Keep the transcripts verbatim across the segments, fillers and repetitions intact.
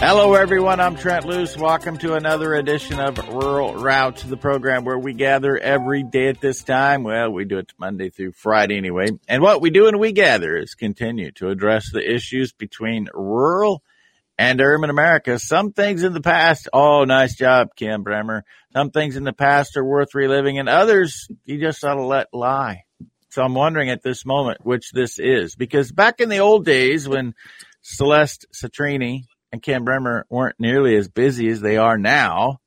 Hello, everyone. I'm Trent Loose. Welcome to another edition of Rural Routes, the program where we gather every day at this time. Well, we do it Monday through Friday anyway. And what we do and we gather is continue to address the issues between rural and urban America. Some things in the past, oh, nice job, Kim Bremer. Some things in the past are worth reliving, and others you just ought to let lie. So I'm wondering at this moment which this is. Because back in the old days when Celeste Citrini and Cam Bremer weren't nearly as busy as they are now,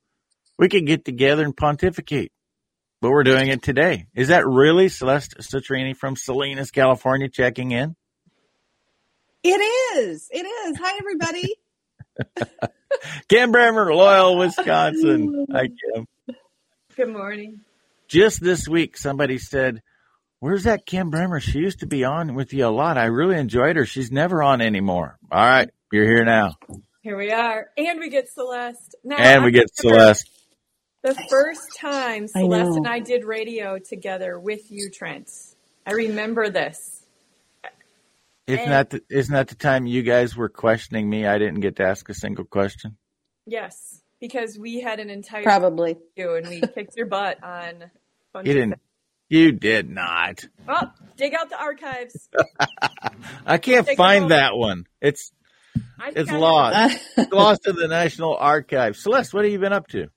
we could get together and pontificate. But we're doing it today. Is that really Celeste Citrini from Salinas, California, checking in? It is. It is. Hi, everybody. Cam Bremer, Loyal, Wisconsin. Hi, Cam. Good morning. Just this week, somebody said, "Where's that Cam Bremer? She used to be on with you a lot. I really enjoyed her. She's never on anymore." All right. You're here now. Here we are. And we get Celeste. Now, and we get Celeste. The first time Celeste and I did radio together with you, Trent. I remember this. Isn't that, the, isn't that the time you guys were questioning me? I didn't get to ask a single question. Yes, because we had an entire probably interview and we kicked your butt on. You didn't. You did not. Well, dig out the archives. I can't find that one. It's. It's lost. It's lost to the National Archives. Celeste, what have you been up to?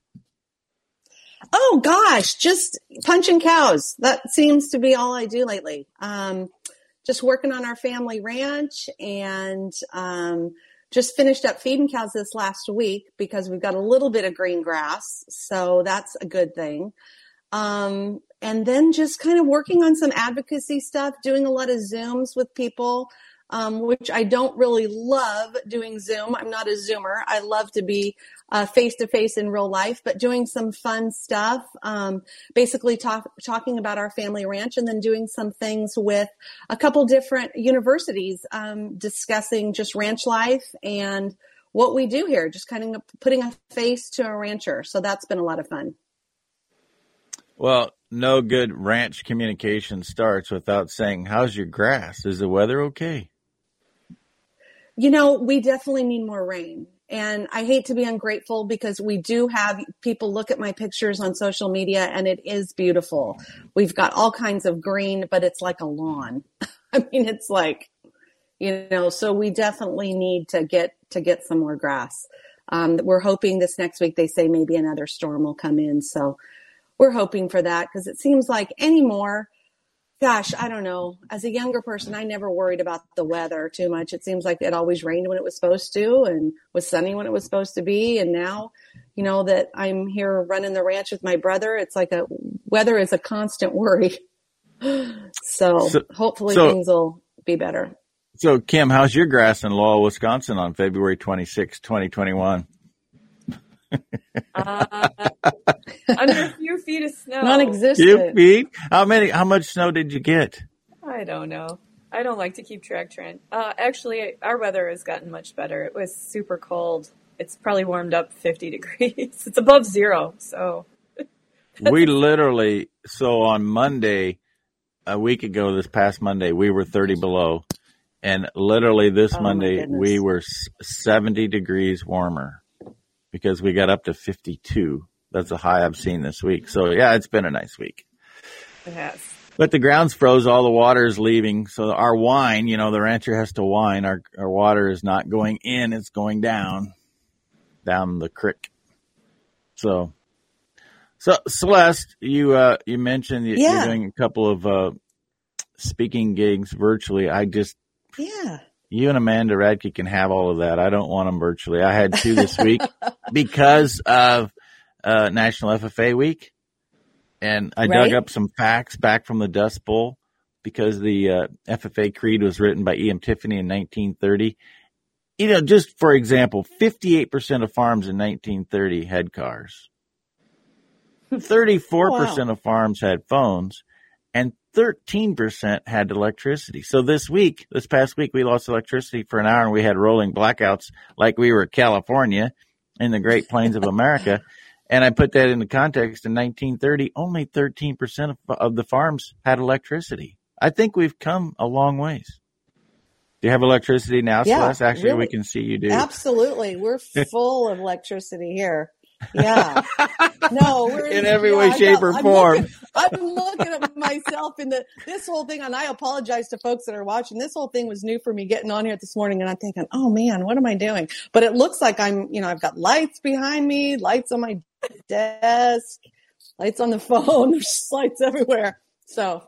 Oh, gosh, just punching cows. That seems to be all I do lately. Um, just working on our family ranch and um, just finished up feeding cows this last week because we've got a little bit of green grass. So that's a good thing. Um, and then just kind of working on some advocacy stuff, doing a lot of Zooms with people. Um, which I don't really love doing Zoom. I'm not a Zoomer. I love to be uh, face-to-face in real life, but doing some fun stuff, um, basically talk, talking about our family ranch and then doing some things with a couple different universities, um, discussing just ranch life and what we do here, just kind of putting a face to a rancher. So that's been a lot of fun. Well, no good ranch communication starts without saying, "How's your grass? Is the weather okay?" You know, we definitely need more rain. And I hate to be ungrateful because we do have people look at my pictures on social media and it is beautiful. We've got all kinds of green, but it's like a lawn. I mean, it's like, you know, so we definitely need to get to get some more grass. Um, we're hoping this next week, they say maybe another storm will come in. So we're hoping for that because it seems like anymore, gosh, I don't know. As a younger person, I never worried about the weather too much. It seems like it always rained when it was supposed to and was sunny when it was supposed to be. And now, you know, that I'm here running the ranch with my brother, it's like a weather is a constant worry. So, so hopefully so, things will be better. So, Kim, how's your grass in Loyal, Wisconsin on February twenty-sixth, twenty twenty-one? uh, under a few feet of snow. Non-existent. Few feet? How many? How much snow did you get? I don't know. I don't like to keep track, Trent. Uh, actually, our weather has gotten much better. It was super cold. It's probably warmed up fifty degrees. It's above zero. So we literally. So on Monday, a week ago, this past Monday, we were thirty below, and literally this oh, Monday we were seventy degrees warmer. Because we got up to fifty-two. That's a high I've seen this week. So, yeah, it's been a nice week. It has. But the ground's froze. All the water is leaving. So our wine, you know, the rancher has to wine. Our, our water is not going in. It's going down, down the creek. So, so Celeste, you uh, you mentioned that yeah. you're doing a couple of uh, speaking gigs virtually. I just – yeah. You and Amanda Radke can have all of that. I don't want them virtually. I had two this week because of uh, National F F A Week. And I right? dug up some facts back from the Dust Bowl because the uh, F F A Creed was written by E M. Tiffany in nineteen thirty. You know, just for example, fifty-eight percent of farms in nineteen thirty had cars. thirty-four percent wow. of farms had phones. And thirteen percent had electricity. So this week, this past week, we lost electricity for an hour and we had rolling blackouts like we were California in the Great Plains of America. And I put that into context. In nineteen thirty, only thirteen percent of, of the farms had electricity. I think we've come a long ways. Do you have electricity now, yeah, Celeste? Actually, really, we can see you do. Absolutely. We're full of electricity here. Yeah. No, we're in, in every yeah, way, I shape, got, or I'm form. Looking, I'm looking at myself in the this whole thing, and I apologize to folks that are watching. This whole thing was new for me getting on here this morning, and I'm thinking, oh man, what am I doing? But it looks like I'm, you know, I've got lights behind me, lights on my desk, lights on the phone, there's just lights everywhere. So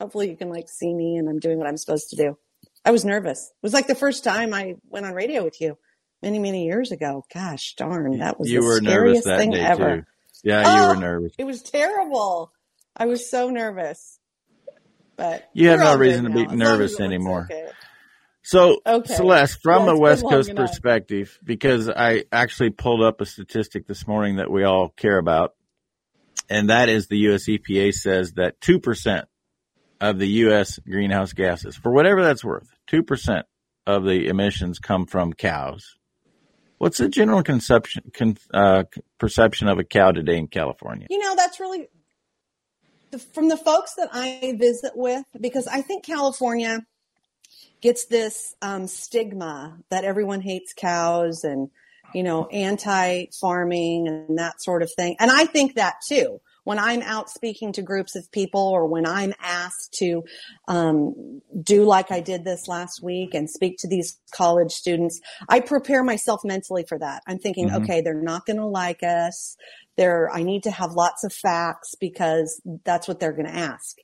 hopefully you can like see me and I'm doing what I'm supposed to do. I was nervous. It was like the first time I went on radio with you. Many, many years ago. Gosh darn, that was you the were scariest nervous that thing day ever. Too. Yeah, oh, you were nervous. It was terrible. I was so nervous. But you have no reason to be now. nervous anymore. Okay. So, okay. Celeste, from yeah, a West Coast perspective, enough. because I actually pulled up a statistic this morning that we all care about, and that is the U S E P A says that two percent of the U S greenhouse gases, for whatever that's worth, two percent of the emissions come from cows. What's the general conception, con, uh, perception of a cow today in California? You know, that's really the, from the folks that I visit with, because I think California gets this um, stigma that everyone hates cows and, you know, anti-farming and that sort of thing. And I think that too. When I'm out speaking to groups of people, or when I'm asked to um, do like I did this last week and speak to these college students, I prepare myself mentally for that. I'm thinking, mm-hmm. okay, they're not going to like us. They're, I need to have lots of facts because that's what they're going to ask.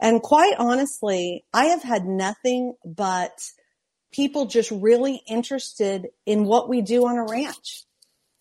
And quite honestly, I have had nothing but people just really interested in what we do on a ranch.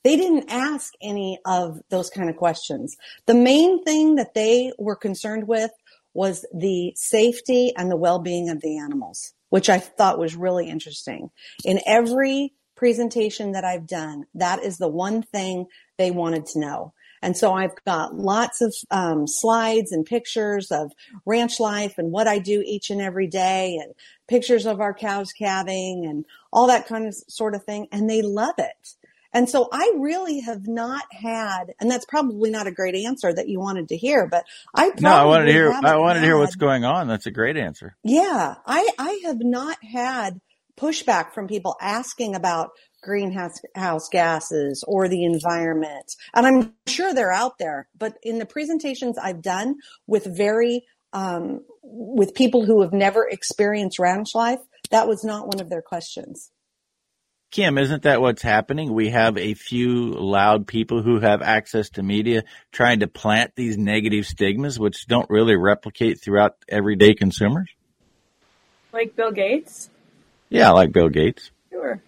They didn't ask any of those kind of questions. The main thing that they were concerned with was the safety and the well-being of the animals, which I thought was really interesting. In every presentation that I've done, that is the one thing they wanted to know. And so I've got lots of um, slides and pictures of ranch life and what I do each and every day and pictures of our cows calving and all that kind of sort of thing. And they love it. And so I really have not had, and that's probably not a great answer that you wanted to hear, but I probably no, I wanted to hear. I wanted had, to hear what's going on. That's a great answer. Yeah, I I have not had pushback from people asking about greenhouse gases or the environment, and I'm sure they're out there. But in the presentations I've done with very um, with people who have never experienced ranch life, that was not one of their questions. Kim, isn't that what's happening? We have a few loud people who have access to media trying to plant these negative stigmas, which don't really replicate throughout everyday consumers. Like Bill Gates? Yeah, like Bill Gates. Sure.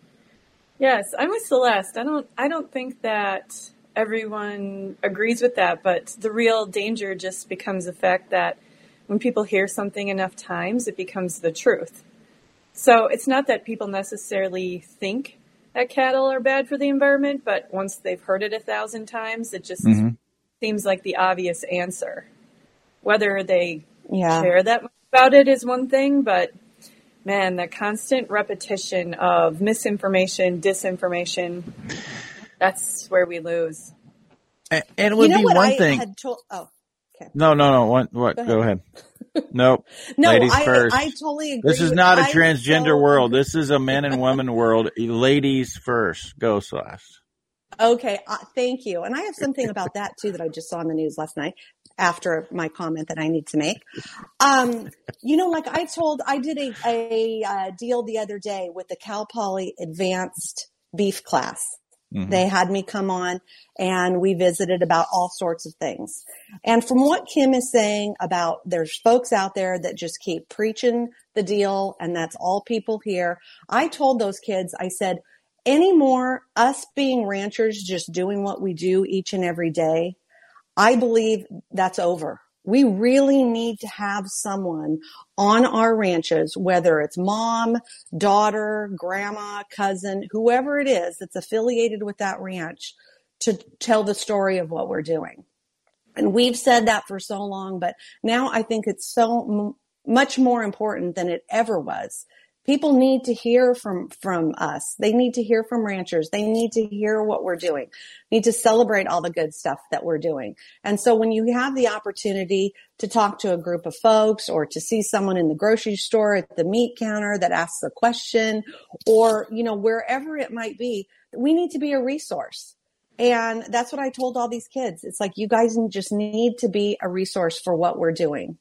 Yes, I'm with Celeste. I don't, I don't think that everyone agrees with that, but the real danger just becomes the fact that when people hear something enough times, it becomes the truth. So it's not that people necessarily think that cattle are bad for the environment, but once they've heard it a thousand times, it just mm-hmm. seems like the obvious answer. Whether they yeah. care that much about it is one thing, but man, the constant repetition of misinformation, disinformation, that's where we lose. And, and it would you know be one I thing. Had to- oh, okay. No, no, no. What? what? Go ahead. Go ahead. Nope. No, ladies I, first. I totally agree. This is not a I transgender so... world. This is a men and women world. Ladies first. Go, Celeste. Okay. Uh, thank you. And I have something about that too that I just saw on the news last night after my comment that I need to make. Um, you know, like I told, I did a, a uh, deal the other day with the Cal Poly advanced beef class. Mm-hmm. They had me come on and we visited about all sorts of things. And from what Kim is saying about there's folks out there that just keep preaching the deal and that's all people hear. I told those kids, I said, anymore, us being ranchers, just doing what we do each and every day, I believe that's over. We really need to have someone on our ranches, whether it's mom, daughter, grandma, cousin, whoever it is that's affiliated with that ranch, to tell the story of what we're doing. And we've said that for so long, but now I think it's so m- much more important than it ever was People need to hear from, from us. They need to hear from ranchers. They need to hear what we're doing. We need to celebrate all the good stuff that we're doing. And so when you have the opportunity to talk to a group of folks or to see someone in the grocery store at the meat counter that asks a question or, you know, wherever it might be, we need to be a resource. And that's what I told all these kids. It's like, you guys just need to be a resource for what we're doing.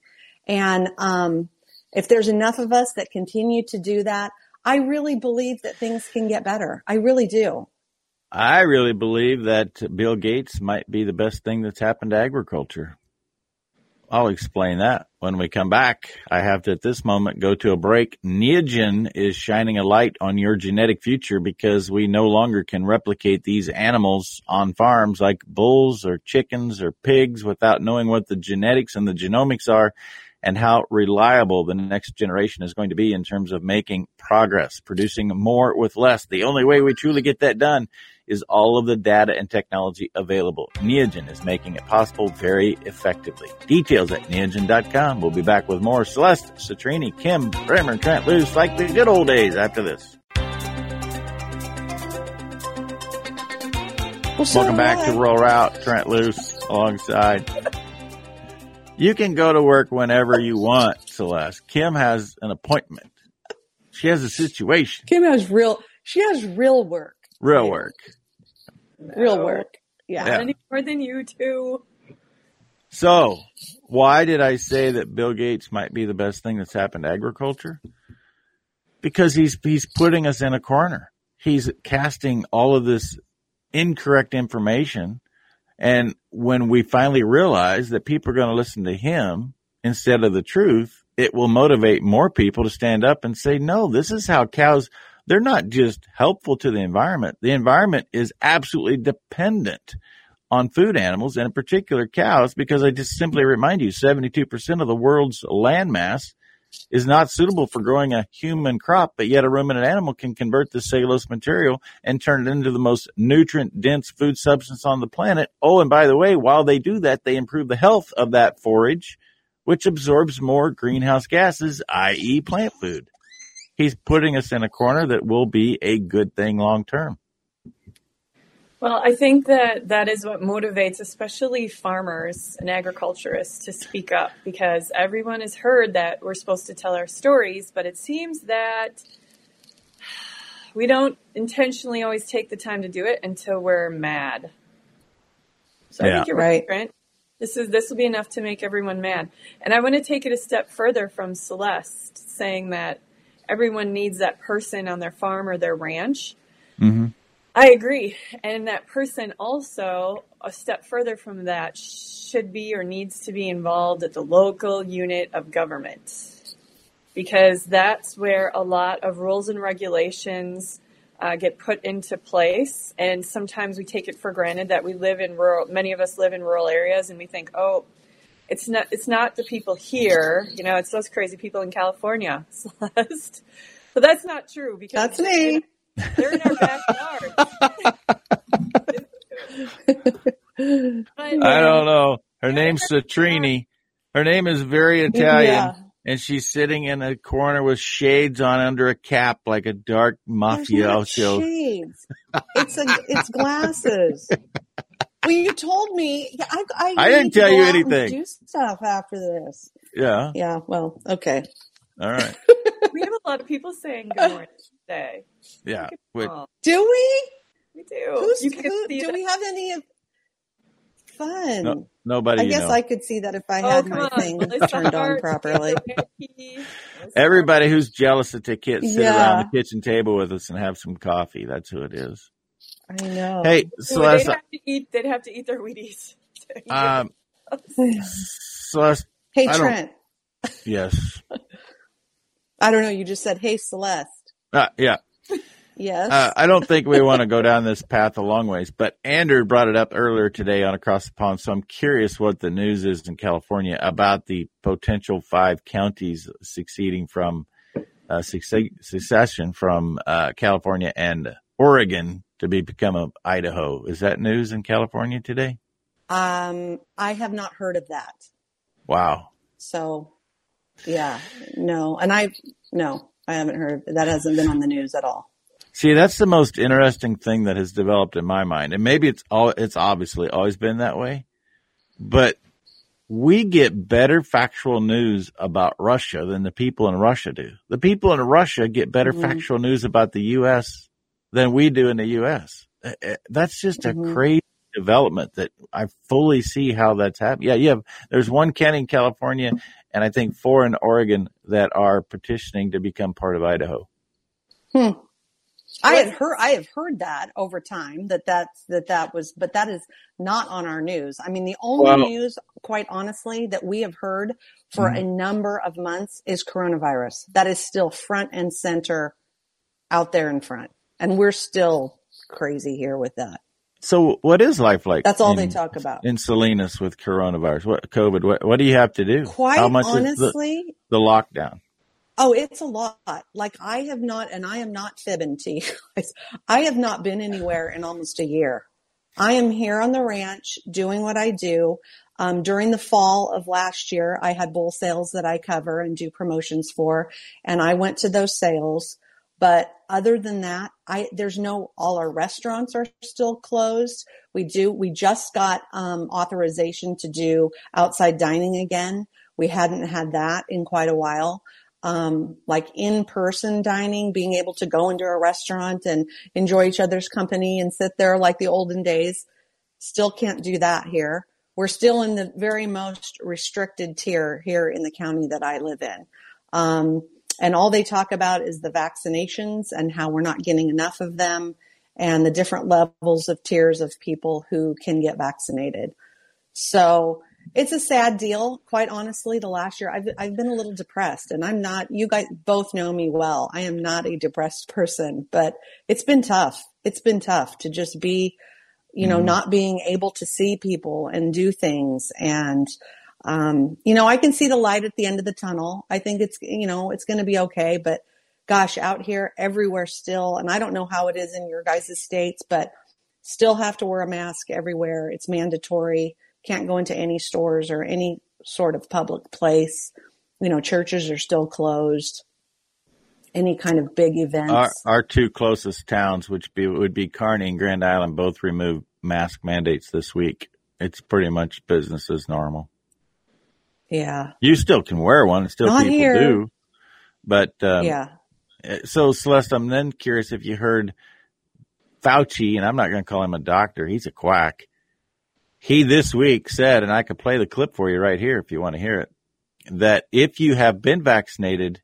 And, um, if there's enough of us that continue to do that, I really believe that things can get better. I really do. I really believe that Bill Gates might be the best thing that's happened to agriculture. I'll explain that when we come back. I have to, at this moment, go to a break. Neogen is shining a light on your genetic future because we no longer can replicate these animals on farms like bulls or chickens or pigs without knowing what the genetics and the genomics are, and how reliable the next generation is going to be in terms of making progress, producing more with less. The only way we truly get that done is all of the data and technology available. Neogen is making it possible very effectively. Details at Neogen dot com. We'll be back with more. Celeste Citrini, Kim Bremer, and Trent Loose, like the good old days after this. Well, so Welcome back to Rural Routes. Trent Loose alongside... You can go to work whenever you want, Celeste. Kim has an appointment. She has a situation. Kim has real, she has real work. Real work. No. Real work. Yeah. yeah. Any more than you two. So why did I say that Bill Gates might be the best thing that's happened to agriculture? Because he's, he's putting us in a corner. He's casting all of this incorrect information. And when we finally realize that people are going to listen to him instead of the truth, it will motivate more people to stand up and say, no, this is how cows, they're not just helpful to the environment. The environment is absolutely dependent on food animals, and in particular cows, because I just simply remind you, seventy-two percent of the world's landmass is not suitable for growing a human crop, but yet a ruminant animal can convert the cellulose material and turn it into the most nutrient-dense food substance on the planet. Oh, and by the way, while they do that, they improve the health of that forage, which absorbs more greenhouse gases, that is plant food. He's putting us in a corner that will be a good thing long term. Well, I think that that is what motivates especially farmers and agriculturists to speak up, because everyone has heard that we're supposed to tell our stories, but it seems that we don't intentionally always take the time to do it until we're mad. So yeah. I think you're right, Trent. This is this will be enough to make everyone mad. And I want to take it a step further from Celeste saying that everyone needs that person on their farm or their ranch. Mm-hmm. I agree. And that person also, a step further from that, should be or needs to be involved at the local unit of government, because that's where a lot of rules and regulations uh, get put into place. And sometimes we take it for granted that we live in rural, many of us live in rural areas, and we think, oh, it's not, it's not the people here, you know, it's those crazy people in California, Celeste. But that's not true, because that's me. They're in our backyard. I don't know. Her name's Citrini. Her name is very Italian. Yeah. And she's sitting in a corner with shades on under a cap like a dark mafioso. Shades. It's a, it's glasses. Well, you told me. I, I, I didn't tell you anything. Do stuff after this. Yeah. Yeah. Well, okay. All right. We have a lot of people saying good morning today. Yeah. Wait. Do we? We do. Who's, you can who, see do that. We have any of fun? No, nobody. I guess know. I could see that if I oh, had my on. Thing Let's turned start. On properly. Everybody who's jealous at the kids sit yeah. around the kitchen table with us and have some coffee. That's who it is. I know. Hey, Celeste. They'd have to eat, they'd have to eat their Wheaties. Um, Celeste. Hey, I Trent. Yes. I don't know. You just said, hey, Celeste. Uh, yeah. Yes. Uh, I don't think we want to go down this path a long ways, but Andrew brought it up earlier today on Across the Pond. So I'm curious what the news is in California about the potential five counties succeeding from uh, succession from uh, California and Oregon to be become of Idaho. Is that news in California today? Um, I have not heard of that. Wow. So. Yeah, no. And I, no. I haven't heard. That hasn't been on the news at all. See, that's the most interesting thing that has developed in my mind. And maybe it's all, it's obviously always been that way, but we get better factual news about Russia than the people in Russia do. The people in Russia get better mm-hmm. factual news about the U S than we do in the U S. That's just mm-hmm. a crazy development that I fully see how that's happened. Yeah, you have, there's one county in California and I think four in Oregon that are petitioning to become part of Idaho. Hmm. I had heard, I have heard that over time that that's, that that was, but that is not on our news. I mean, the only well, news, quite honestly, that we have heard for mm-hmm. a number of months is coronavirus. That is still front and center out there in front. And we're still crazy here with that. So what is life like? That's all in, they talk about. In Salinas with coronavirus, what COVID, what, what do you have to do? Quite How much honestly, is the, the lockdown? Oh, it's a lot. Like I have not, and I am not fibbing to you guys. I have not been anywhere in almost a year. I am here on the ranch doing what I do. Um, during the fall of last year, I had bull sales that I cover and do promotions for, and I went to those sales. But other than that, I, there's no, all our restaurants are still closed. We do, we just got, um, authorization to do outside dining again. We hadn't had that in quite a while. Um, like in-person dining, being able to go into a restaurant and enjoy each other's company and sit there like the olden days. Still can't do that here. We're still in the very most restricted tier here in the county that I live in. Um, and all they talk about is the vaccinations and how we're not getting enough of them and the different levels of tiers of people who can get vaccinated. So it's a sad deal, quite honestly. The last year, I've I've been a little depressed, and I'm not. You guys both know me well. I am not a depressed person, but it's been tough. It's been tough to just be, you know, mm. not being able to see people and do things. And um, you know, I can see the light at the end of the tunnel. I think it's you know it's going to be okay. But gosh, out here, everywhere still, and I don't know how it is in your guys' states, but still have to wear a mask everywhere. It's mandatory. Can't go into any stores or any sort of public place. You know, churches are still closed. Any kind of big events. Our, our two closest towns, which be, would be Kearney and Grand Island, both removed mask mandates this week. It's pretty much business as normal. Yeah. You still can wear one. Still Not people here. do. But um, yeah. So, Celeste, I'm then curious if you heard Fauci, and I'm not going to call him a doctor. He's a quack. He this week said, and I could play the clip for you right here if you want to hear it, that if you have been vaccinated,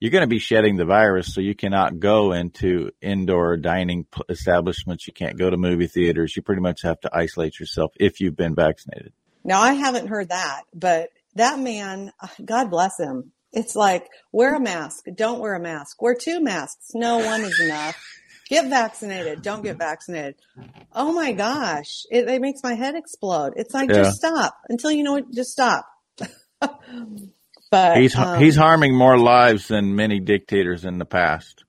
you're going to be shedding the virus, so you cannot go into indoor dining establishments. You can't go to movie theaters. You pretty much have to isolate yourself if you've been vaccinated. Now, I haven't heard that, but that man, God bless him. It's like, wear a mask. Don't wear a mask. Wear two masks. No one is enough. Get vaccinated. Don't get vaccinated. Oh, my gosh. It, it makes my head explode. It's like, yeah. just stop. Until you know it, just stop. But he's, um, he's harming more lives than many dictators in the past.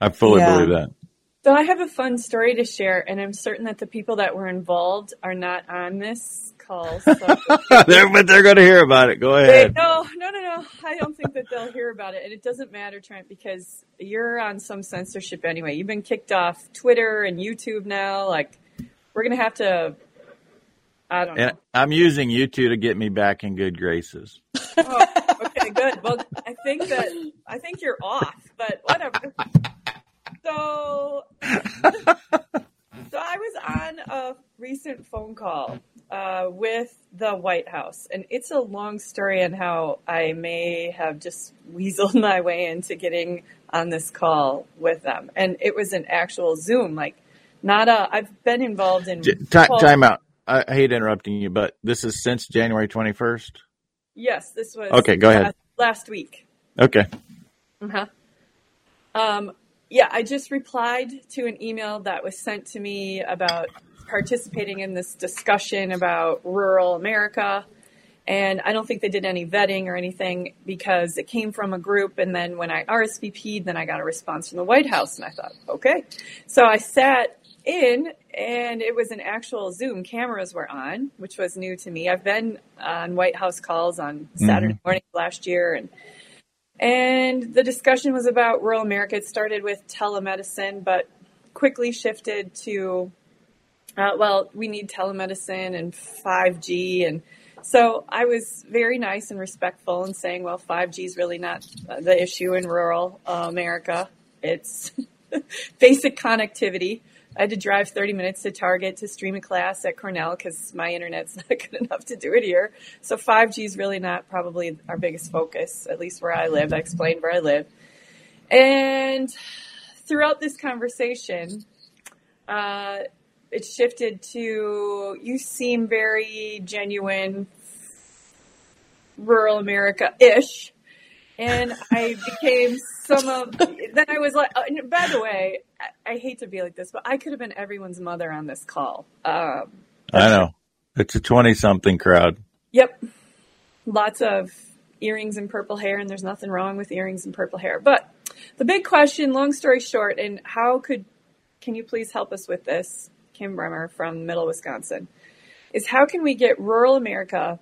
I fully yeah. believe that. So I have a fun story to share, and I'm certain that the people that were involved are not on this call. So they're, but they're going to hear about it. Go ahead. Wait, no, no, no, no. I don't think that they'll hear about it. And it doesn't matter, Trent, because you're on some censorship anyway. You've been kicked off Twitter and YouTube now. Like, we're going to have to, I don't know. And I'm using YouTube to get me back in good graces. Oh, okay, good. Well, I think that, I think you're off, but whatever. So, so I was on a recent phone call uh, with the White House, and it's a long story on how I may have just weaseled my way into getting on this call with them. And it was an actual Zoom, like not a, I've been involved in. T- time out. I hate interrupting you, but this is since January twenty-first? Yes, this was. Okay, go ahead. Last, last week. Okay. Uh-huh. Um. Yeah, I just replied to an email that was sent to me about participating in this discussion about rural America. And I don't think they did any vetting or anything because it came from a group. And then when I R S V P'd, then I got a response from the White House. And I thought, okay. So I sat in and it was an actual Zoom. Cameras were on, which was new to me. I've been on White House calls on Saturday mm-hmm. morning last year and And the discussion was about rural America. It started with telemedicine, but quickly shifted to, uh, well, we need telemedicine and five G. And so I was very nice and respectful in saying, well, five G is really not the issue in rural uh, America. It's basic connectivity. I had to drive thirty minutes to Target to stream a class at Cornell because my internet's not good enough to do it here. So five G is really not probably our biggest focus, at least where I live. I explained where I live. And throughout this conversation, uh, it shifted to, you seem very genuine, rural America-ish. And I became some of, then I was like, oh, by the way, I, I hate to be like this, but I could have been everyone's mother on this call. Um, I know. It's a twenty-something crowd. Yep. Lots of earrings and purple hair, and there's nothing wrong with earrings and purple hair. But the big question, long story short, and how could, can you please help us with this, Kim Bremer from Middle Wisconsin, is how can we get rural America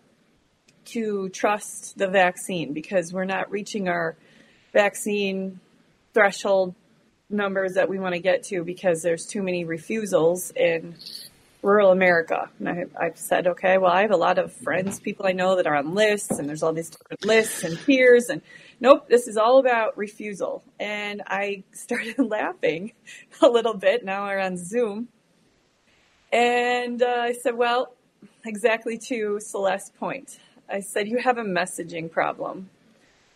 to trust the vaccine, because we're not reaching our vaccine threshold numbers that we want to get to because there's too many refusals in rural America. And I, I've said, okay, well, I have a lot of friends, people I know that are on lists, and there's all these different lists and peers, and nope, this is all about refusal. And I started laughing a little bit. Now we're on Zoom. And uh, I said, well, exactly to Celeste's point. I said, you have a messaging problem.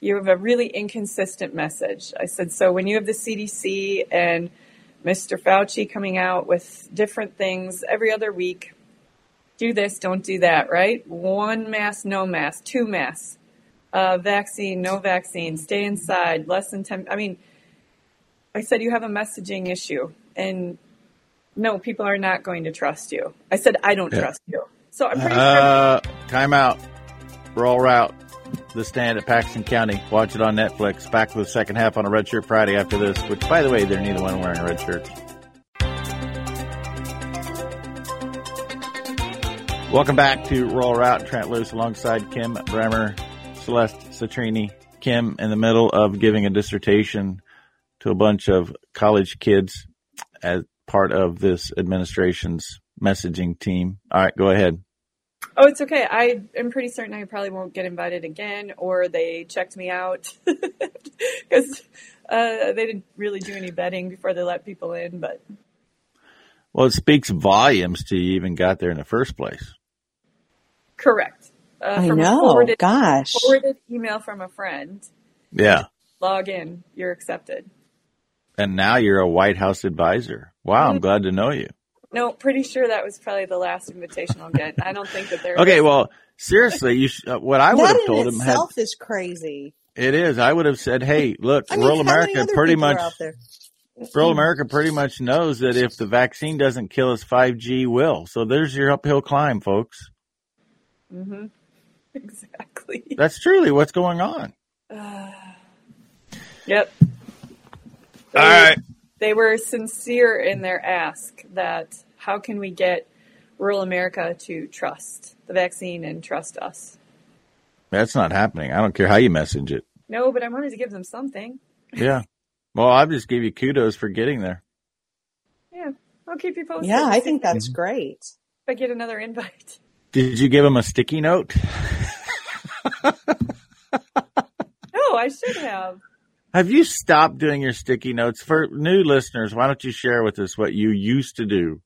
You have a really inconsistent message. I said, so when you have the C D C and Mister Fauci coming out with different things every other week, do this, don't do that, right? One mask, no mask, two masks, uh, vaccine, no vaccine, stay inside, less than ten. I mean, I said, you have a messaging issue. And no, people are not going to trust you. I said, I don't yeah. trust you. So I'm pretty uh, sure. Time out. Rural Route, The Stand at Paxton County. Watch it on Netflix. Back with the second half on a Red Shirt Friday after this, which, by the way, they're neither one wearing red shirts. Welcome back to Rural Route. Trent Loose alongside Kim Bremer, Celeste Citrini. Kim in the middle of giving a dissertation to a bunch of college kids as part of this administration's messaging team. All right, go ahead. Oh, it's okay. I am pretty certain I probably won't get invited again, or they checked me out because uh, they didn't really do any vetting before they let people in. But well, it speaks volumes to you even got there in the first place. Correct. Uh, I know. Forwarded, Gosh. Forwarded email from a friend. Yeah. Log in. You're accepted. And now you're a White House advisor. Wow. Mm-hmm. I'm glad to know you. No, pretty sure that was probably the last invitation I'll get. I don't think that there. Okay, well, seriously, you sh- uh, what I would have told him had, is crazy. It is. I would have said, "Hey, look, I mean, rural America pretty much rural America pretty much knows that if the vaccine doesn't kill us, five G will." So there's your uphill climb, folks. Mm-hmm. Exactly. That's truly what's going on. Uh, yep. All right. They were sincere in their ask that how can we get rural America to trust the vaccine and trust us? That's not happening. I don't care how you message it. No, but I wanted to give them something. Yeah. Well, I'll just give you kudos for getting there. Yeah. I'll keep you posted. Yeah, I think that's mm-hmm. great. If I get another invite. Did you give them a sticky note? No, I should have. Have you stopped doing your sticky notes? For new listeners, why don't you share with us what you used to do?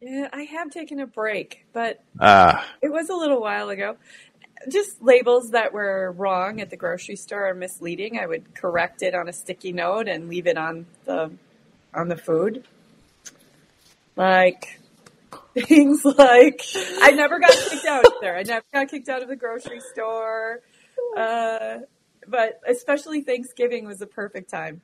Yeah, I have taken a break, but ah. it was a little while ago. Just labels that were wrong at the grocery store or misleading, I would correct it on a sticky note and leave it on the on the food. Like things like I never got kicked out of there. I never got kicked out of the grocery store. Uh But especially Thanksgiving was the perfect time.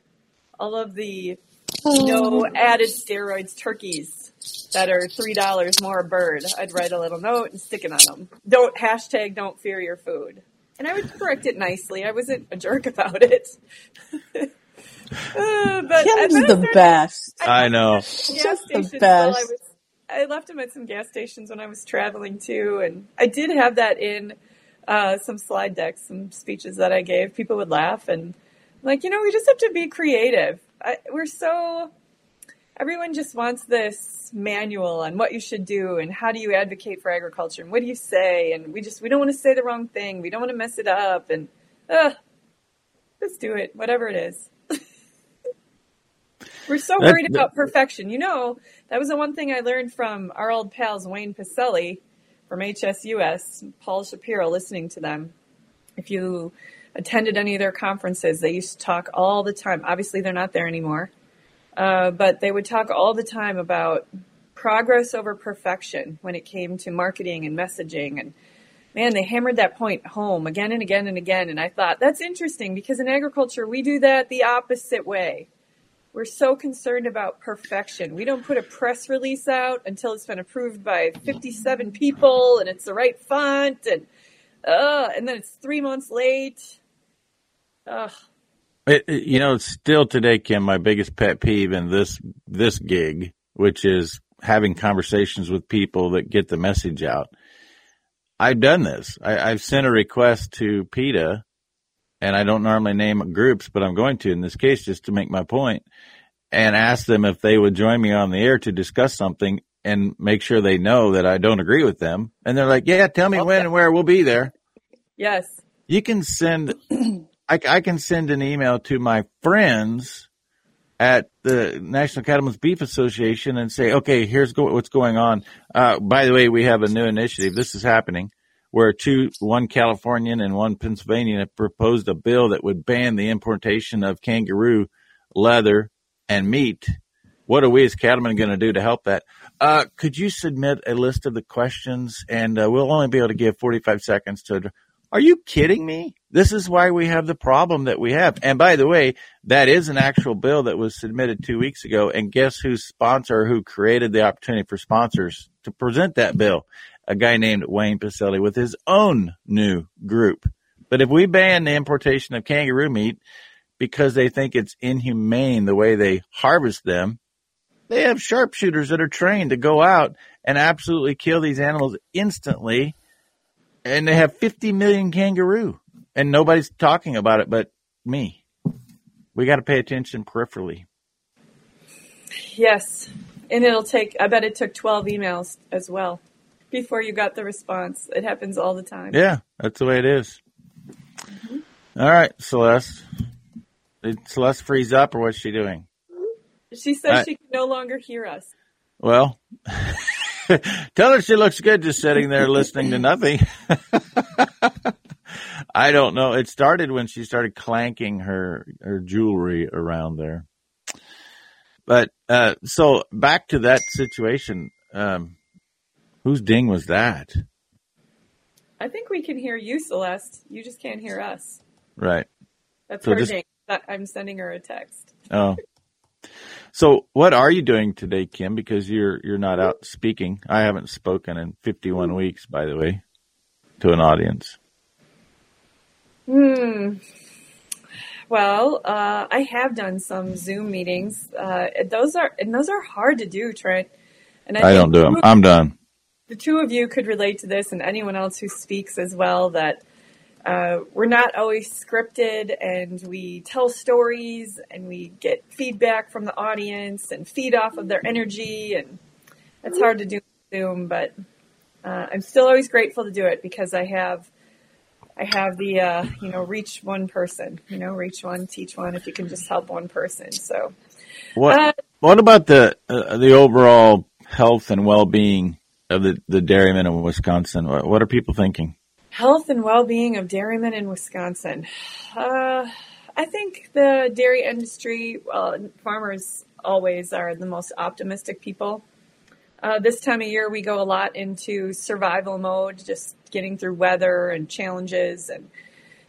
All of the no added steroids turkeys that are three dollars more a bird. I'd write a little note and stick it on them. Don't hashtag don't fear your food. And I would correct it nicely. I wasn't a jerk about it. uh, but Kim's the started, best. I, I know. Gas stations the best. I, was, I left him at some gas stations when I was traveling too. And I did have that in uh, some slide decks, some speeches that I gave. People would laugh and like, you know, we just have to be creative. I, we're so, everyone just wants this manual on what you should do and how do you advocate for agriculture and what do you say? And we just, we don't want to say the wrong thing. We don't want to mess it up and uh, let's do it, whatever it is. We're so worried about perfection. You know, that was the one thing I learned from our old pals, Wayne Pacelli from H S U S, Paul Shapiro, listening to them. If you attended any of their conferences, they used to talk all the time. Obviously, they're not there anymore. Uh, but they would talk all the time about progress over perfection when it came to marketing and messaging. And, man, they hammered that point home again and again and again. And I thought, that's interesting because in agriculture, we do that the opposite way. We're so concerned about perfection. We don't put a press release out until it's been approved by fifty-seven people and it's the right font and uh, and then it's three months late. Ugh. It, it, you know, still today, Kim, my biggest pet peeve in this this gig, which is having conversations with people that get the message out. I've done this. I, I've sent a request to PETA. And I don't normally name groups, but I'm going to in this case just to make my point and ask them if they would join me on the air to discuss something and make sure they know that I don't agree with them. And they're like, yeah, tell me okay. when and where we'll be there. Yes. You can send, I, I can send an email to my friends at the National Cattlemen's Beef Association and say, okay, here's go- what's going on. Uh, by the way, we have a new initiative. This is happening. Where two, one Californian and one Pennsylvanian have proposed a bill that would ban the importation of kangaroo leather and meat. What are we as cattlemen going to do to help that? Uh, could you submit a list of the questions? And uh, we'll only be able to give forty-five seconds to. Are you kidding me? This is why we have the problem that we have. And by the way, that is an actual bill that was submitted two weeks ago. And guess whose sponsor, who created the opportunity for sponsors to present that bill? A guy named Wayne Pacelli with his own new group. But if we ban the importation of kangaroo meat because they think it's inhumane the way they harvest them, they have sharpshooters that are trained to go out and absolutely kill these animals instantly. And they have fifty million kangaroo and nobody's talking about it but me. We got to pay attention peripherally. Yes. And it'll take, I bet it took twelve emails as well. Before you got the response. It happens all the time. Yeah, that's the way it is. Mm-hmm. All right, Celeste. Did Celeste freeze up or what's she doing? She says right. She can no longer hear us. Well, tell her she looks good just sitting there listening to nothing. I don't know. It started when she started clanking her, her jewelry around there. But uh, so back to that situation. Um Whose ding was that? I think we can hear you, Celeste. You just can't hear us. Right. That's so her just, ding. I'm sending her a text. Oh. So what are you doing today, Kim? Because you're you're not out speaking. I haven't spoken in fifty-one weeks, by the way, to an audience. Hmm. Well, uh, I have done some Zoom meetings. Uh, those are and those are hard to do, Trent. And I, I don't do them. I'm done. The two of you could relate to this and anyone else who speaks as well, that uh, we're not always scripted and we tell stories and we get feedback from the audience and feed off of their energy. And it's hard to do Zoom, but uh, I'm still always grateful to do it because I have I have the, uh, you know, reach one person, you know, reach one, teach one if you can just help one person. So what, uh, what about the uh, the overall health and well-being of the, the dairymen in Wisconsin? What, what are people thinking? Health and well-being of dairymen in Wisconsin. Uh, I think the dairy industry, well, farmers always are the most optimistic people. Uh, this time of year, we go a lot into survival mode, just getting through weather and challenges. And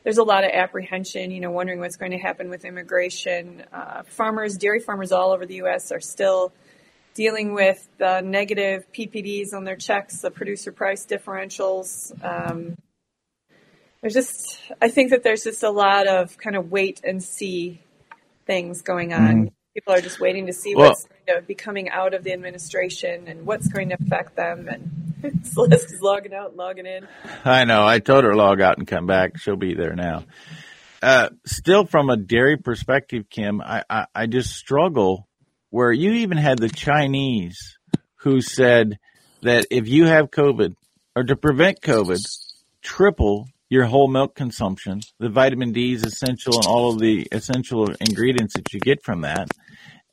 there's a lot of apprehension, you know, wondering what's going to happen with immigration. Uh, farmers, dairy farmers all over the U S are still dealing with the negative P P Ds on their checks, the producer price differentials. Um, there's just, I think that there's just a lot of kind of wait and see things going on. Mm-hmm. People are just waiting to see well, what's going to be coming out of the administration and what's going to affect them. And Celeste is logging out and logging in. I know. I told her log out and come back. She'll be there now. Uh, still from a dairy perspective, Kim, I, I, I just struggle where you even had the Chinese who said that if you have COVID or to prevent COVID, triple your whole milk consumption. The vitamin D is essential and all of the essential ingredients that you get from that.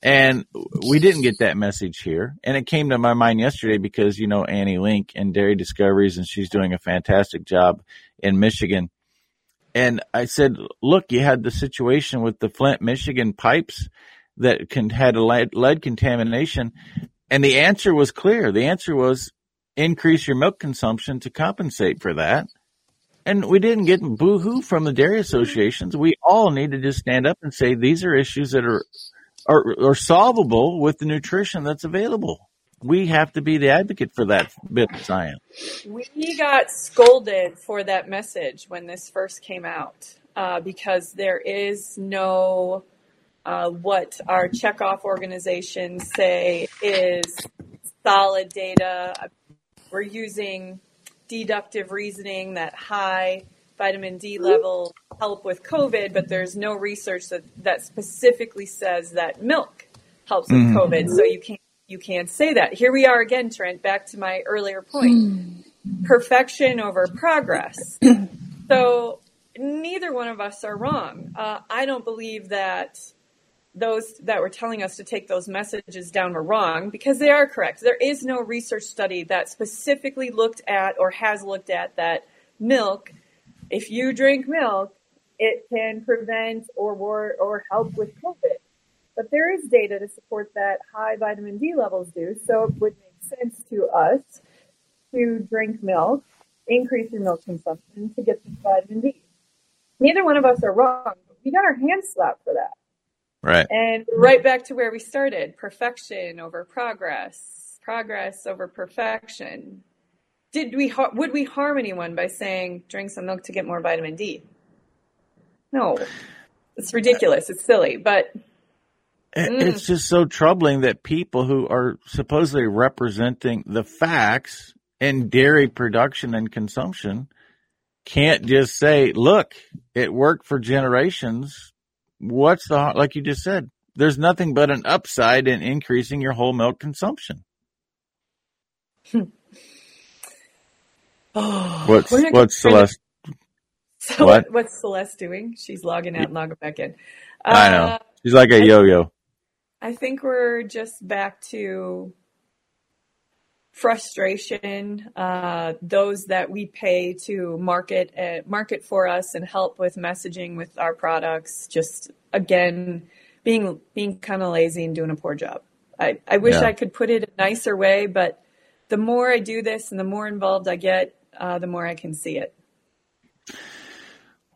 And we didn't get that message here. And it came to my mind yesterday because, you know, Annie Link and Dairy Discoveries, and she's doing a fantastic job in Michigan. And I said, look, you had the situation with the Flint, Michigan pipes that can, had a lead, lead contamination. And the answer was clear. The answer was increase your milk consumption to compensate for that. And we didn't get boo-hoo from the dairy associations. We all need to just stand up and say these are issues that are Or, or solvable with the nutrition that's available. We have to be the advocate for that bit of science. We got scolded for that message when this first came out uh, because there is no uh, what our checkoff organizations say is solid data. We're using deductive reasoning that high vitamin D level help with COVID, but there's no research that, that specifically says that milk helps with mm. COVID. So you can't, you can't say that. Here we are again, Trent, back to my earlier point, mm. perfection over progress. So neither one of us are wrong. Uh, I don't believe that those that were telling us to take those messages down were wrong because they are correct. There is no research study that specifically looked at or has looked at that milk. If you drink milk, it can prevent or war, or help with COVID. But there is data to support that high vitamin D levels do, so it would make sense to us to drink milk, increase your milk consumption to get the vitamin D. Neither one of us are wrong, but we got our hands slapped for that. Right. And right back to where we started, perfection over progress, progress over perfection. Did we ha- would we harm anyone by saying drink some milk to get more vitamin D? No, it's ridiculous. It's silly, but mm. it's just so troubling that people who are supposedly representing the facts in dairy production and consumption can't just say, "Look, it worked for generations." What's the like you just said? There's nothing but an upside in increasing your whole milk consumption. Hmm. Oh, what's what's Celeste? To... So what? What's Celeste doing? She's logging out and logging back in. Uh, I know. She's like a I yo-yo. Think, I think we're just back to frustration. Uh, those that we pay to market uh, market for us and help with messaging with our products, just, again, being being kind of lazy and doing a poor job. I, I wish yeah. I could put it a nicer way, but the more I do this and the more involved I get, Uh, the more I can see it.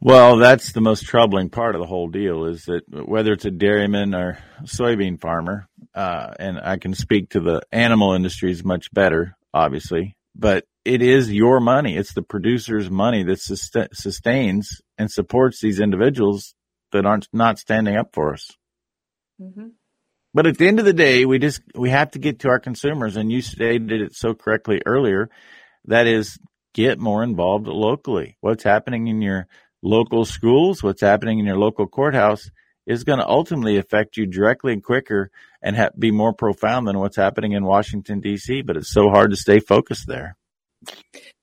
Well, that's the most troubling part of the whole deal is that whether it's a dairyman or soybean farmer, uh, and I can speak to the animal industries much better, obviously, but it is your money. It's the producer's money that sust- sustains and supports these individuals that aren't not standing up for us. Mm-hmm. But at the end of the day, we just we have to get to our consumers, and you stated it so correctly earlier. That is, get more involved locally. What's happening in your local schools, what's happening in your local courthouse is going to ultimately affect you directly and quicker and ha- be more profound than what's happening in Washington, D C, but it's so hard to stay focused there.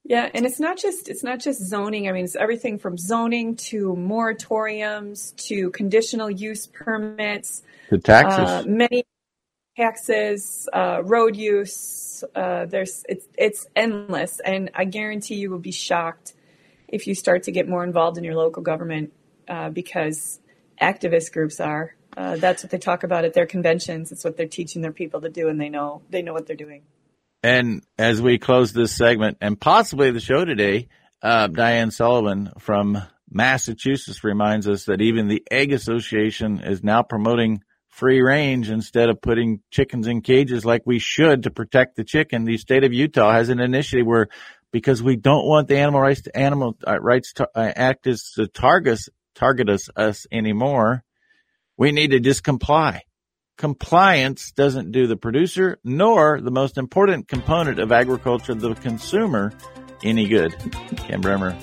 Yeah, and it's not just it's not just zoning. I mean, it's everything from zoning to moratoriums to conditional use permits. To taxes. Uh, many taxes, uh, road use. Uh, there's it's it's endless, and I guarantee you will be shocked if you start to get more involved in your local government uh, because activist groups are. Uh, that's what they talk about at their conventions. It's what they're teaching their people to do, and they know they know what they're doing. And as we close this segment and possibly the show today, uh, Diane Sullivan from Massachusetts reminds us that even the Egg Association is now promoting free range instead of putting chickens in cages like we should to protect the chicken. The state of Utah has an initiative where, because we don't want the animal rights to animal uh, rights to, uh, activists to target us, target us, us anymore, we need to just comply. Compliance doesn't do the producer nor the most important component of agriculture, the consumer, any good. Cam Bremer,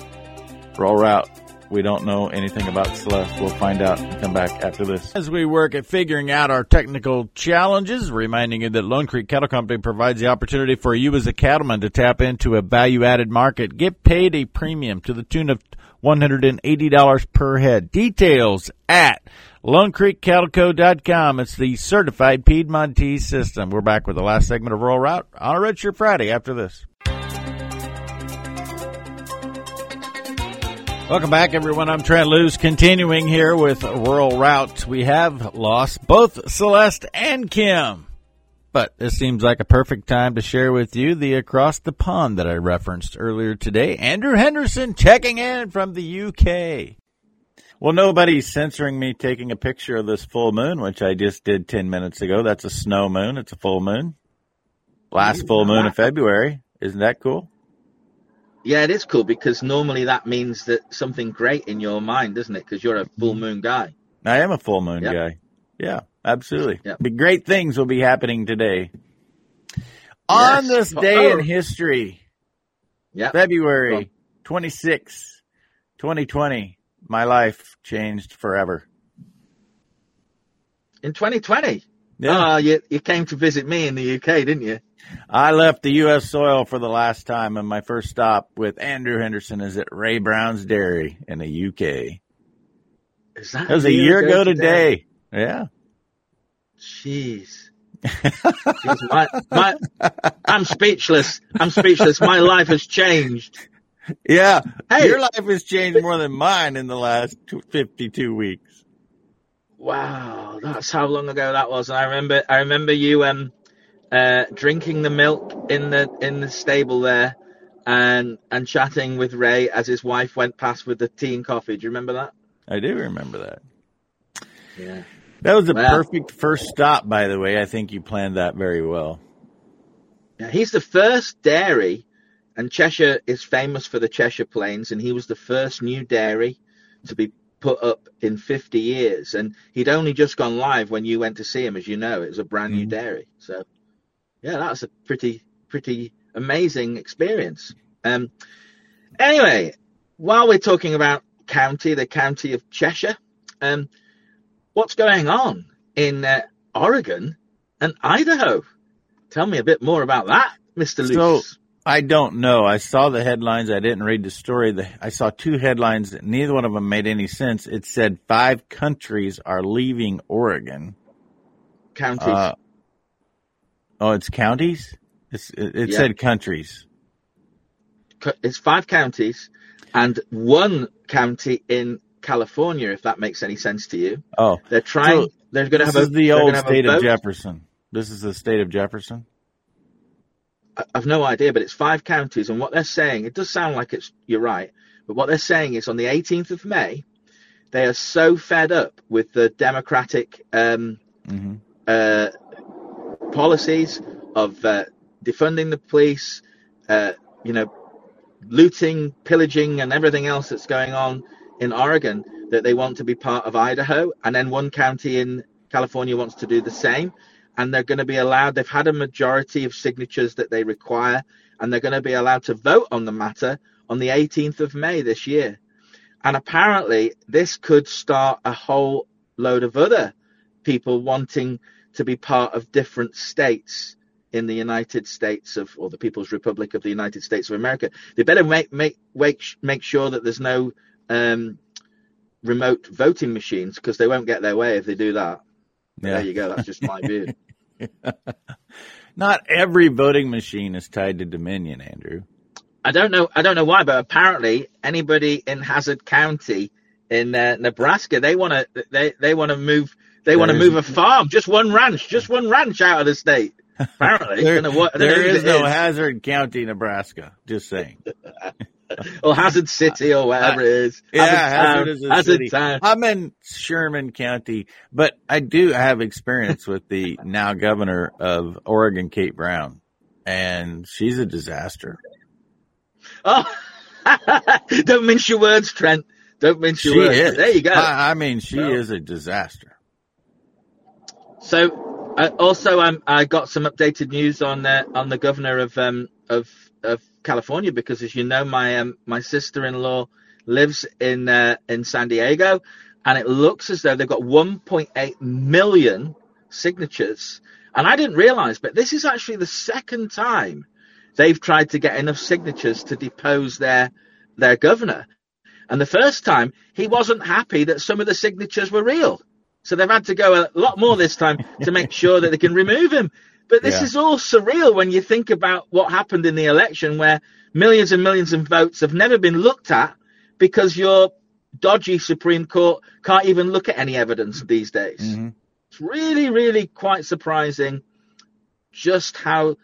Rural Route. We don't know anything about Celeste. We'll find out and come back after this. As we work at figuring out our technical challenges, reminding you that Lone Creek Cattle Company provides the opportunity for you as a cattleman to tap into a value-added market. Get paid a premium to the tune of one hundred eighty dollars per head. Details at Lone Creek Cattle Co dot com. It's the certified Piedmontese system. We're back with the last segment of Rural Route on a Red Shirt Friday after this. Welcome back, everyone. I'm Trent Loose, continuing here with Rural Routes. We have lost both Celeste and Kim, but this seems like a perfect time to share with you the Across the Pond that I referenced earlier today. Andrew Henderson checking in from the U K. Well, nobody's censoring me taking a picture of this full moon, which I just did ten minutes ago. That's a snow moon. It's a full moon. Last full moon of February. Isn't that cool? Yeah, it is cool, because normally that means that something great in your mind, doesn't it? Because you're a full moon guy. I am a full moon yep. guy. Yeah, absolutely. Yep. But great things will be happening today. Yes. On this day oh. in history, yep. February twenty-sixth, twenty twenty, my life changed forever. In twenty twenty? Yeah. Oh, you, you came to visit me in the U K, didn't you? I left the U S soil for the last time, and my first stop with Andrew Henderson is at Ray Brown's Dairy in the U K. Is that, that was a year ago today. today. Yeah. Jeez. Jeez my, my, I'm speechless. I'm speechless. My life has changed. Yeah. Hey. Your life has changed more than mine in the last fifty-two weeks. Wow. That's how long ago that was. And I remember, I remember you... Um, Uh, drinking the milk in the in the stable there, and and chatting with Ray as his wife went past with the tea and coffee. Do you remember that? I do remember that. Yeah, that was a well, perfect first stop. By the way, I think you planned that very well. Yeah, he's the first dairy, and Cheshire is famous for the Cheshire Plains, and he was the first new dairy to be put up in fifty years, and he'd only just gone live when you went to see him. As you know, it was a brand mm-hmm. new dairy, so. Yeah, that was a pretty, pretty amazing experience. Um, anyway, while we're talking about county, the county of Cheshire, um, what's going on in uh, Oregon and Idaho? Tell me a bit more about that, Mister Luce. So, I don't know. I saw the headlines. I didn't read the story. The, I saw two headlines. That neither one of them made any sense. It said five countries are leaving Oregon. Counties. Uh, Oh, it's counties? It's, it it yeah. said countries. It's five counties and one county in California, if that makes any sense to you. Oh. They're trying. So they're going to have a. This is the old state of Jefferson. This is the state of Jefferson. I, I've no idea, but it's five counties. And what they're saying, it does sound like it's you're right. But what they're saying is on the eighteenth of May, they are so fed up with the Democratic um, mm-hmm. uh policies of uh, defunding the police, uh, you know, looting, pillaging, and everything else that's going on in Oregon, that they want to be part of Idaho. And then one county in California wants to do the same. And they're going to be allowed, they've had a majority of signatures that they require, and they're going to be allowed to vote on the matter on the eighteenth of May this year. And apparently this could start a whole load of other people wanting to be part of different states in the United States of, or the People's Republic of the United States of America. They better make make make, make sure that there's no um, remote voting machines, because they won't get their way if they do that. Yeah. There you go. That's just my view. Not every voting machine is tied to Dominion, Andrew. I don't know. I don't know why, but apparently anybody in Hazard County in uh, Nebraska, they want to they they want to move. They want to move a farm, just one ranch, just one ranch out of the state. Apparently, there, what, there, there is no is. Hazard County, Nebraska. Just saying, or Hazard City, or whatever uh, it is. Yeah, Hazard, Hazard is a Hazard city. Town. I'm in Sherman County, but I do have experience with the now governor of Oregon, Kate Brown, and she's a disaster. Oh, don't mince your words, Trent. Don't mince your she words. Is. There you go. I, I mean, she so. is a disaster. So uh, also um, I got some updated news on uh, on the governor of um, of of California, because as you know, my um, my sister-in-law lives in uh, in San Diego, and it looks as though they've got one point eight million signatures. And I didn't realize, but this is actually the second time they've tried to get enough signatures to depose their their governor. And the first time, he wasn't happy that some of the signatures were real. So they've had to go a lot more this time to make sure that they can remove him. But this yeah. is all surreal when you think about what happened in the election, where millions and millions of votes have never been looked at because your dodgy Supreme Court can't even look at any evidence these days. Mm-hmm. It's really, really quite surprising just how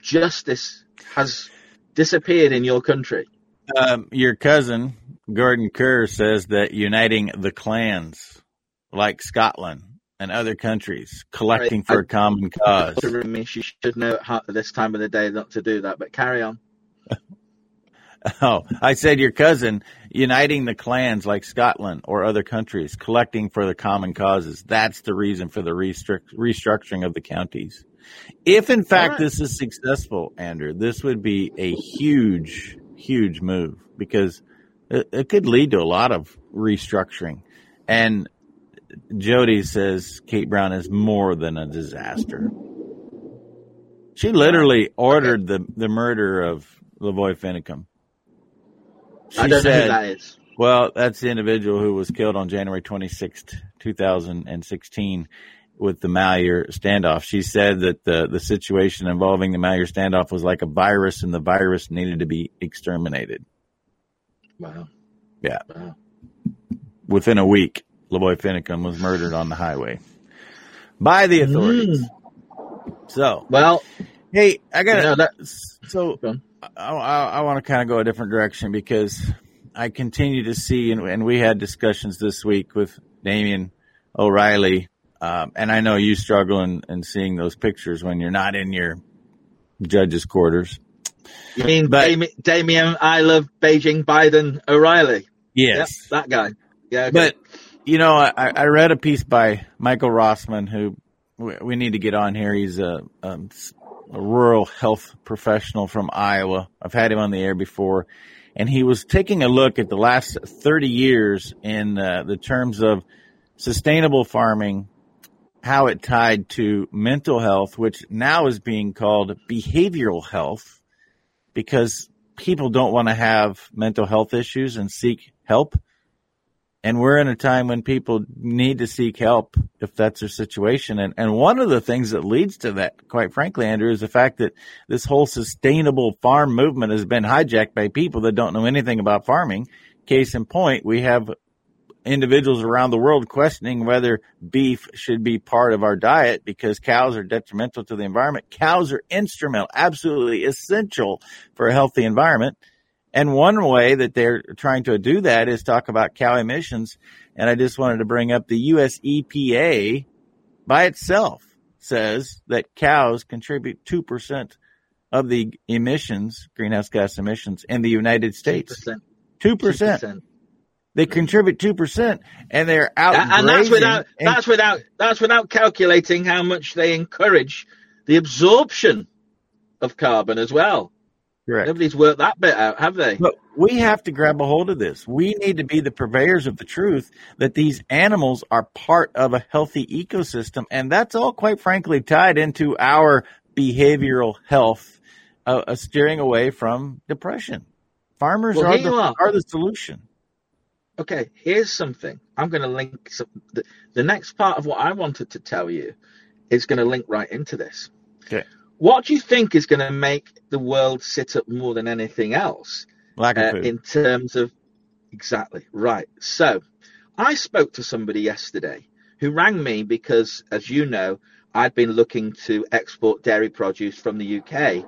justice has disappeared in your country. Um, your cousin, Gordon Kerr, says that uniting the clans like Scotland and other countries, collecting Sorry, for I, a common cause. She should know at this time of the day not to do that, but carry on. Oh, I said your cousin, uniting the clans like Scotland or other countries, collecting for the common causes. That's the reason for the restrict, restructuring of the counties. If, in fact, right. this is successful, Andrew, this would be a huge, huge move, because it, it could lead to a lot of restructuring. And Jody says Kate Brown is more than a disaster. She literally ordered the, the murder of LaVoy Finicum. She I don't said, know who that is. Well, that's the individual who was killed on January twenty-sixth, two thousand sixteen with the Malheur standoff. She said that the, the situation involving the Malheur standoff was like a virus, and the virus needed to be exterminated. Wow. Yeah. Wow. Within a week, LaVoy Finicum was murdered on the highway by the authorities. Mm. So, well, hey, I got you know, so I, I, I want to kind of go a different direction, because I continue to see, and, and we had discussions this week with Damien O'Reilly. Um, and I know you struggle in, in seeing those pictures when you're not in your judge's quarters. You mean but, Dam- Damien, I love Beijing, Biden, O'Reilly? Yes. Yep, that guy. Yeah. Okay. But, you know, I, I read a piece by Michael Rossman, who we, we need to get on here. He's a, a, a rural health professional from Iowa. I've had him on the air before. And he was taking a look at the last thirty years in uh, the terms of sustainable farming, how it tied to mental health, which now is being called behavioral health, because people don't want to have mental health issues and seek help. And we're in a time when people need to seek help if that's their situation. And, and one of the things that leads to that, quite frankly, Andrew, is the fact that this whole sustainable farm movement has been hijacked by people that don't know anything about farming. Case in point, we have individuals around the world questioning whether beef should be part of our diet because cows are detrimental to the environment. Cows are instrumental, absolutely essential for a healthy environment. And one way that they're trying to do that is talk about cow emissions. And I just wanted to bring up the U S E P A by itself says that cows contribute two percent of the emissions, greenhouse gas emissions, in the United States. two percent. two percent. two percent. They contribute two percent, and they're out. And that's without that's and, without that's without calculating how much they encourage the absorption of carbon as well. Correct. Nobody's worked that bit out, have they? But we have to grab a hold of this. We need to be the purveyors of the truth that these animals are part of a healthy ecosystem, and that's all, quite frankly, tied into our behavioral health, uh, uh, steering away from depression. Farmers well, are, the, are. are the solution. Okay, here's something. I'm going to link some, the, the next part of what I wanted to tell you is going to link right into this. Okay. What do you think is going to make the world sit up more than anything else? Lack of uh, food. In terms of exactly right. So I spoke to somebody yesterday who rang me because, as you know, I'd been looking to export dairy produce from the U K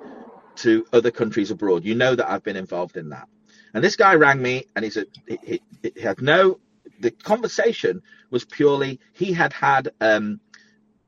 to other countries abroad. You know that I've been involved in that. And this guy rang me, and he said he, he, he had no. The conversation was purely he had had um,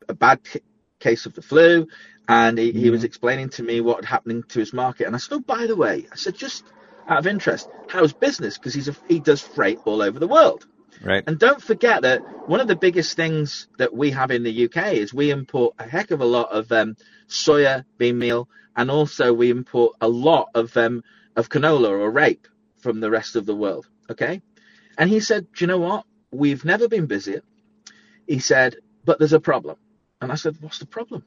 a bad c- case of the flu, and he, mm-hmm. he was explaining to me what had happened to his market. And I said, oh, by the way, I said, just out of interest, how's business? Because he's a, he does freight all over the world. Right. And don't forget that one of the biggest things that we have in the U K is we import a heck of a lot of um, soya bean meal, and also we import a lot of um, of canola or rape from the rest of the world. Okay. And he said, do you know what? We've never been busier. He said, but there's a problem. And I said, what's the problem?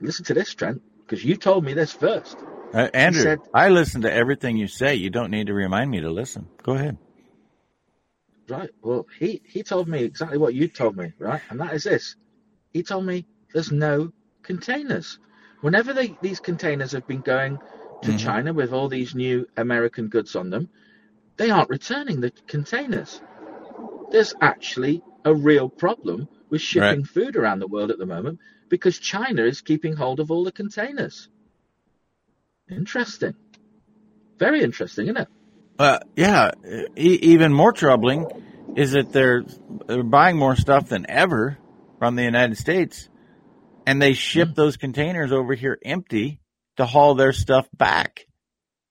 Listen to this, Trent, because you told me this first. Uh, Andrew, said, I listen to everything you say. You don't need to remind me to listen. Go ahead. Right. Well, he, he told me exactly what you told me, right? And that is this. He told me there's no containers. Whenever they, these containers have been going to mm-hmm. China with all these new American goods on them, they aren't returning the containers. There's actually a real problem with shipping right. food around the world at the moment because China is keeping hold of all the containers. Interesting. Very interesting, isn't it? Uh, yeah. E- even more troubling is that they're, they're buying more stuff than ever from the United States, and they ship mm-hmm. those containers over here empty to haul their stuff back.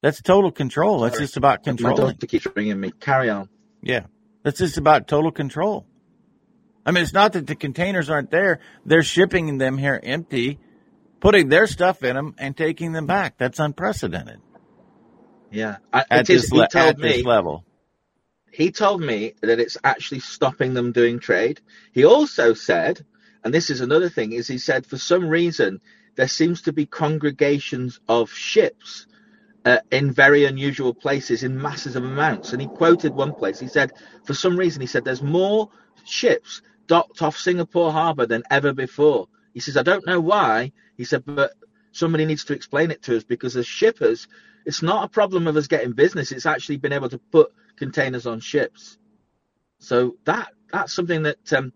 That's total control. That's Sorry. just about control. My daughter keeps ringing me. Carry on. Yeah. That's just about total control. I mean, it's not that the containers aren't there. They're shipping them here empty, putting their stuff in them, and taking them back. That's unprecedented. Yeah. I, at this, is, he le- told at me, this level. He told me that it's actually stopping them doing trade. He also said, and this is another thing, is he said for some reason there seems to be congregations of ships Uh, in very unusual places in masses of amounts. And he quoted one place. He said, for some reason, he said, there's more ships docked off Singapore harbour than ever before. He says, I don't know why. He said, but somebody needs to explain it to us, because as shippers, it's not a problem of us getting business. It's actually been able to put containers on ships. So that that's something that, um,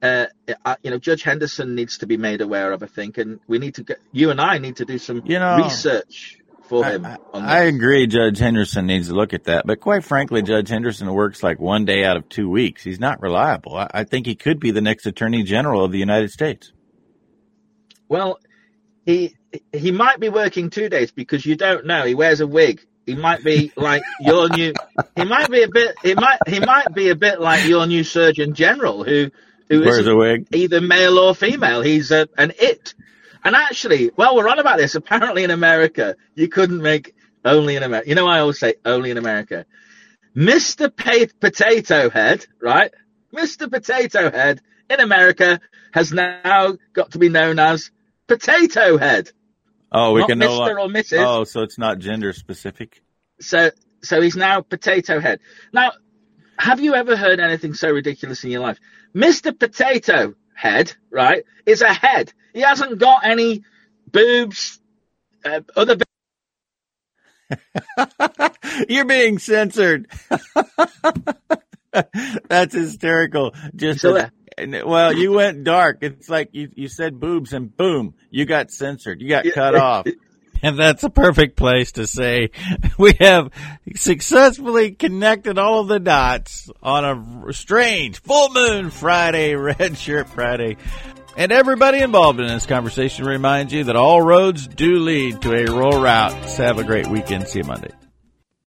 uh, uh, you know, Judge Henderson needs to be made aware of, I think. And we need to get, you and I need to do some you know, research. For him I, I agree. Judge Henderson needs to look at that. But quite frankly, Judge Henderson works like one day out of two weeks. He's not reliable. I, I think he could be the next Attorney General of the United States. Well, he he might be working two days because you don't know. He wears a wig. He might be like your new. He might be a bit. He might. He might be a bit like your new Surgeon General, who who is a wig, either male or female. He's a, an it. And actually, well, we're on about this. Apparently in America, you couldn't make only in America. You know, I always say only in America. Mister Pa- Potato Head, right? Mister Potato Head in America has now got to be known as Potato Head. Oh, we not can know. Mister or Missus Oh, so it's not gender specific. So, so he's now Potato Head. Now, have you ever heard anything so ridiculous in your life? Mister Potato Head, right, is a head. He hasn't got any boobs, uh, other. You're being censored. That's hysterical. Just so, uh, well, you went dark. It's like you, you said boobs, and boom, you got censored. You got cut off. And that's a perfect place to say we have successfully connected all of the dots on a strange full moon Friday, red shirt Friday. And everybody involved in this conversation reminds you that all roads do lead to a rural route. So have a great weekend. See you Monday.